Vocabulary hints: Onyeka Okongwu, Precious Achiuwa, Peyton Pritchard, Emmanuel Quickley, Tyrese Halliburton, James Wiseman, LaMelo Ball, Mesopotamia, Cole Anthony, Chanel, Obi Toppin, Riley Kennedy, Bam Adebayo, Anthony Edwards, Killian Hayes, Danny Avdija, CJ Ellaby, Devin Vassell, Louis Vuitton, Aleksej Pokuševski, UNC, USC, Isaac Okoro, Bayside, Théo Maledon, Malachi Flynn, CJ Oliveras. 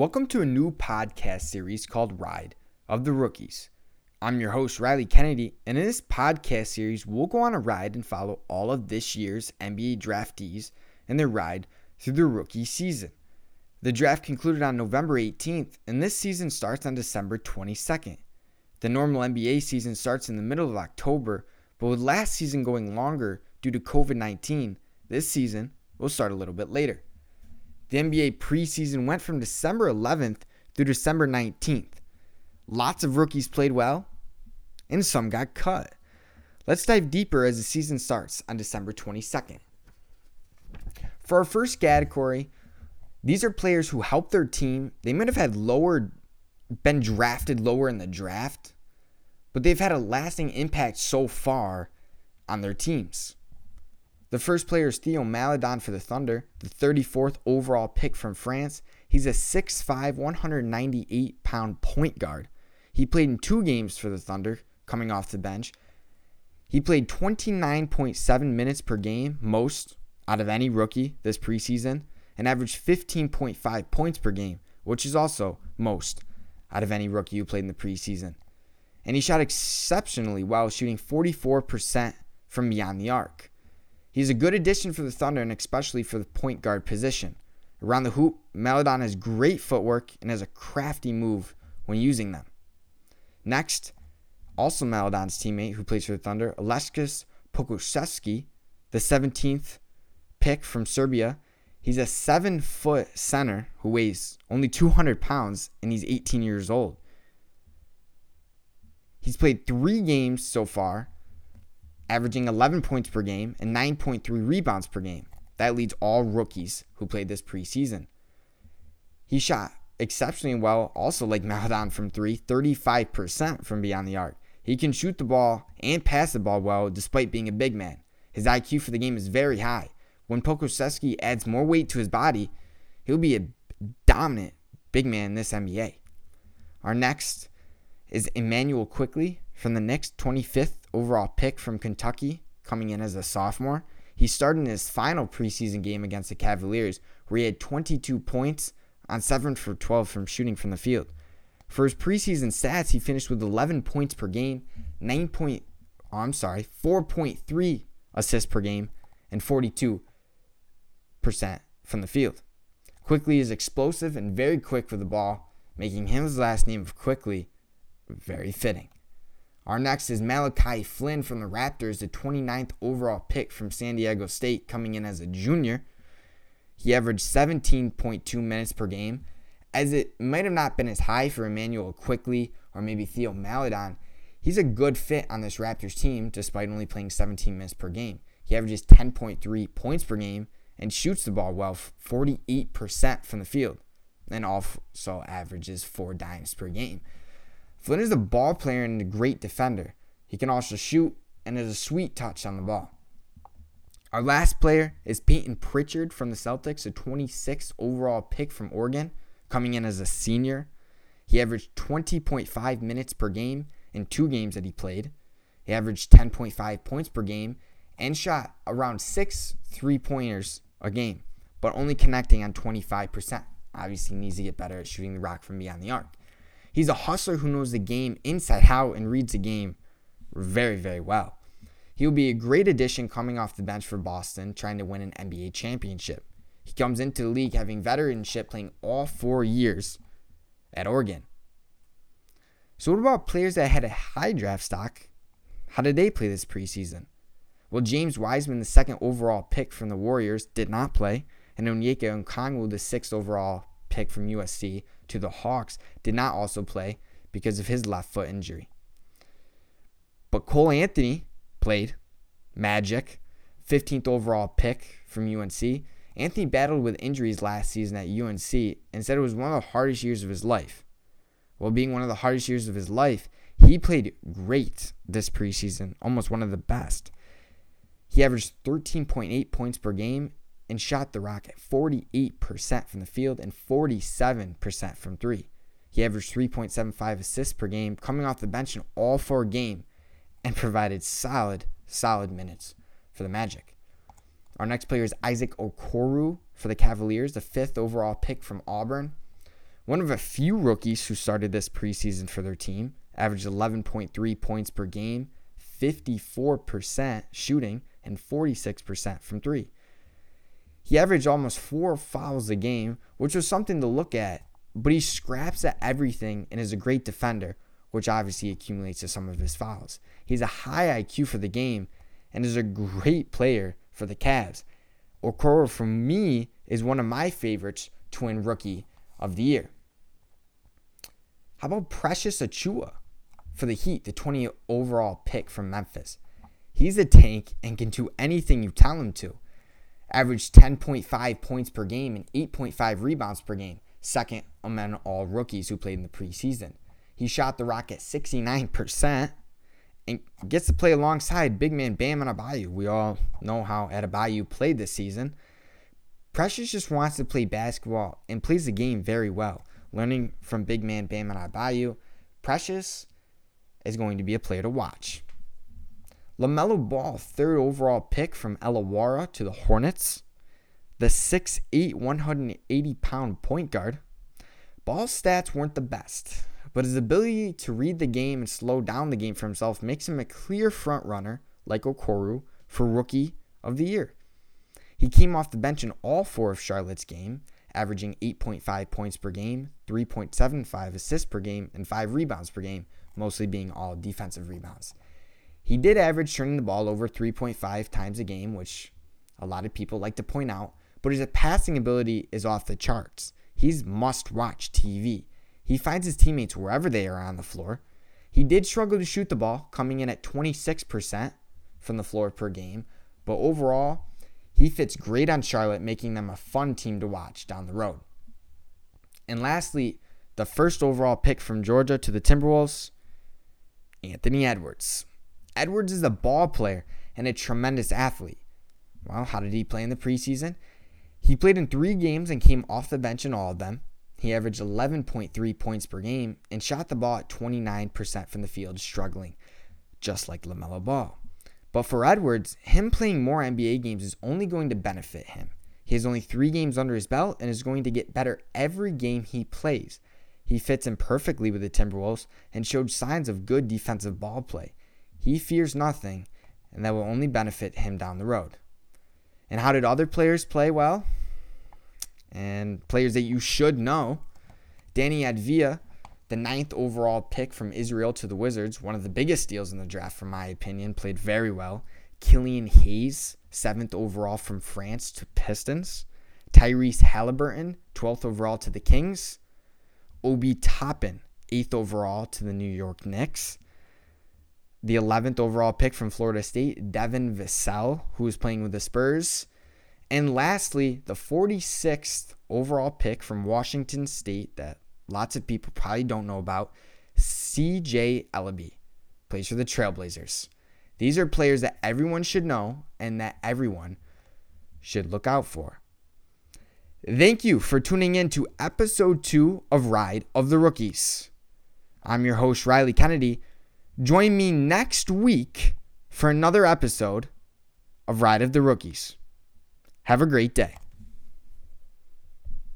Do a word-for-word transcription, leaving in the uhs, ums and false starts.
Welcome to a new podcast series called Ride of the Rookies. I'm your host, Riley Kennedy, and in this podcast series, we'll go on a ride and follow all of this year's N B A draftees and their ride through the rookie season. The draft concluded on November eighteenth, and this season starts on December twenty-second. The normal N B A season starts in the middle of October, but with last season going longer due to COVID nineteen, this season will start a little bit later. The N B A preseason went from December eleventh through December nineteenth. Lots of rookies played well, and some got cut. Let's dive deeper as the season starts on December twenty-second. For our first category, these are players who helped their team. They might have had lower, been drafted lower in the draft, but they've had a lasting impact so far on their teams. The first player is Théo Maledon for the Thunder, the thirty-fourth overall pick from France. He's a six five, one hundred ninety-eight pound point guard. He played in two games for the Thunder, coming off the bench. He played twenty-nine point seven minutes per game, most out of any rookie this preseason, and averaged fifteen point five points per game, which is also most out of any rookie who played in the preseason. And he shot exceptionally well, shooting forty-four percent from beyond the arc. He's a good addition for the Thunder, and especially for the point guard position. Around the hoop, Maledon has great footwork and has a crafty move when using them. Next, also Maledon's teammate who plays for the Thunder, Aleksej Pokuševski, the seventeenth pick from Serbia. He's a seven-foot center who weighs only two hundred pounds, and he's eighteen years old. He's played three games so far, averaging eleven points per game and nine point three rebounds per game. That leads all rookies who played this preseason. He shot exceptionally well, also like Maledon, from three, thirty-five percent from beyond the arc. He can shoot the ball and pass the ball well despite being a big man. His I Q for the game is very high. When Pokuševski adds more weight to his body, he'll be a dominant big man in this N B A. Our next is Emmanuel Quickley from the Knicks, twenty-fifth overall pick from Kentucky, coming in as a sophomore. He started in his final preseason game against the Cavaliers, where he had twenty-two points on seven for twelve from shooting from the field. For his preseason stats, he finished with eleven points per game, nine point, oh, I'm sorry, four point three assists per game, and forty-two percent from the field. Quickley is explosive and very quick with the ball, making him his last name of Quickley very fitting. Our next is Malachi Flynn from the Raptors, the twenty-ninth overall pick from San Diego State, coming in as a junior. He averaged seventeen point two minutes per game. As it might have not been as high for Emmanuel Quickley or maybe Théo Maledon, he's a good fit on this Raptors team despite only playing seventeen minutes per game. He averages ten point three points per game and shoots the ball well, forty-eight percent from the field, and also averages four dimes per game. Flynn is a ball player and a great defender. He can also shoot and has a sweet touch on the ball. Our last player is Peyton Pritchard from the Celtics, a twenty-sixth overall pick from Oregon, coming in as a senior. He averaged twenty point five minutes per game in two games that he played. He averaged ten point five points per game and shot around six three-pointers a game, but only connecting on twenty-five percent. Obviously, he needs to get better at shooting the rock from beyond the arc. He's a hustler who knows the game inside out and reads the game very, very well. He'll be a great addition coming off the bench for Boston, trying to win an N B A championship. He comes into the league having veteranship, playing all four years at Oregon. So what about players that had a high draft stock? How did they play this preseason? Well, James Wiseman, the second overall pick from the Warriors, did not play, and Onyeka Okongwu, the sixth overall pick from U S C to the Hawks, did not also play because of his left foot injury. But Cole Anthony played. Magic, fifteenth overall pick from U N C. Anthony battled with injuries last season at U N C and said it was one of the hardest years of his life. Well, being one of the hardest years of his life, he played great this preseason, almost one of the best. He averaged thirteen point eight points per game and shot the rock at forty-eight percent from the field and forty-seven percent from three. He averaged three point seven five assists per game, coming off the bench in all four games, and provided solid, solid minutes for the Magic. Our next player is Isaac Okoro for the Cavaliers, the fifth overall pick from Auburn. One of a few rookies who started this preseason for their team, averaged eleven point three points per game, fifty-four percent shooting, and forty-six percent from three. He averaged almost four fouls a game, which was something to look at, but he scraps at everything and is a great defender, which obviously accumulates to some of his fouls. He's a high I Q for the game and is a great player for the Cavs. Okoro, for me, is one of my favorites to win Rookie of the Year. How about Precious Achiuwa for the Heat, the twentieth overall pick from Memphis? He's a tank and can do anything you tell him to. Averaged ten point five points per game and eight point five rebounds per game, second among all rookies who played in the preseason. He shot the rock at sixty-nine percent and gets to play alongside big man Bam Adebayo. We all know how Adebayo played this season. Precious just wants to play basketball and plays the game very well. Learning from big man Bam Adebayo, Precious is going to be a player to watch. LaMelo Ball, third overall pick from Illawarra to the Hornets. The six foot eight, one hundred eighty pound point guard. Ball's stats weren't the best, but his ability to read the game and slow down the game for himself makes him a clear front runner, like Okoro, for Rookie of the Year. He came off the bench in all four of Charlotte's game, averaging eight point five points per game, three point seven five assists per game, and five rebounds per game, mostly being all defensive rebounds. He did average turning the ball over three point five times a game, which a lot of people like to point out, but his passing ability is off the charts. He's must-watch T V. He finds his teammates wherever they are on the floor. He did struggle to shoot the ball, coming in at twenty-six percent from the floor per game, but overall, he fits great on Charlotte, making them a fun team to watch down the road. And lastly, the first overall pick from Georgia to the Timberwolves, Anthony Edwards. Edwards is a ball player and a tremendous athlete. Well, how did he play in the preseason? He played in three games and came off the bench in all of them. He averaged eleven point three points per game and shot the ball at twenty-nine percent from the field, struggling, just like LaMelo Ball. But for Edwards, him playing more N B A games is only going to benefit him. He has only three games under his belt and is going to get better every game he plays. He fits in perfectly with the Timberwolves and showed signs of good defensive ball play. He fears nothing, and that will only benefit him down the road. And how did other players play? Well, and players that you should know, Danny Avdija, the ninth overall pick from Israel to the Wizards, one of the biggest steals in the draft, from my opinion, played very well. Killian Hayes, seventh overall from France to Pistons. Tyrese Halliburton, twelfth overall to the Kings. Obi Toppin, eighth overall to the New York Knicks. The eleventh overall pick from Florida State, Devin Vassell, who is playing with the Spurs. And lastly, the forty-sixth overall pick from Washington State that lots of people probably don't know about, C J Ellaby, plays for the Trailblazers. These are players that everyone should know and that everyone should look out for. Thank you for tuning in to episode two of Ride of the Rookies. I'm your host, Riley Kennedy. Join me next week for another episode of Ride of the Rookies. Have a great day.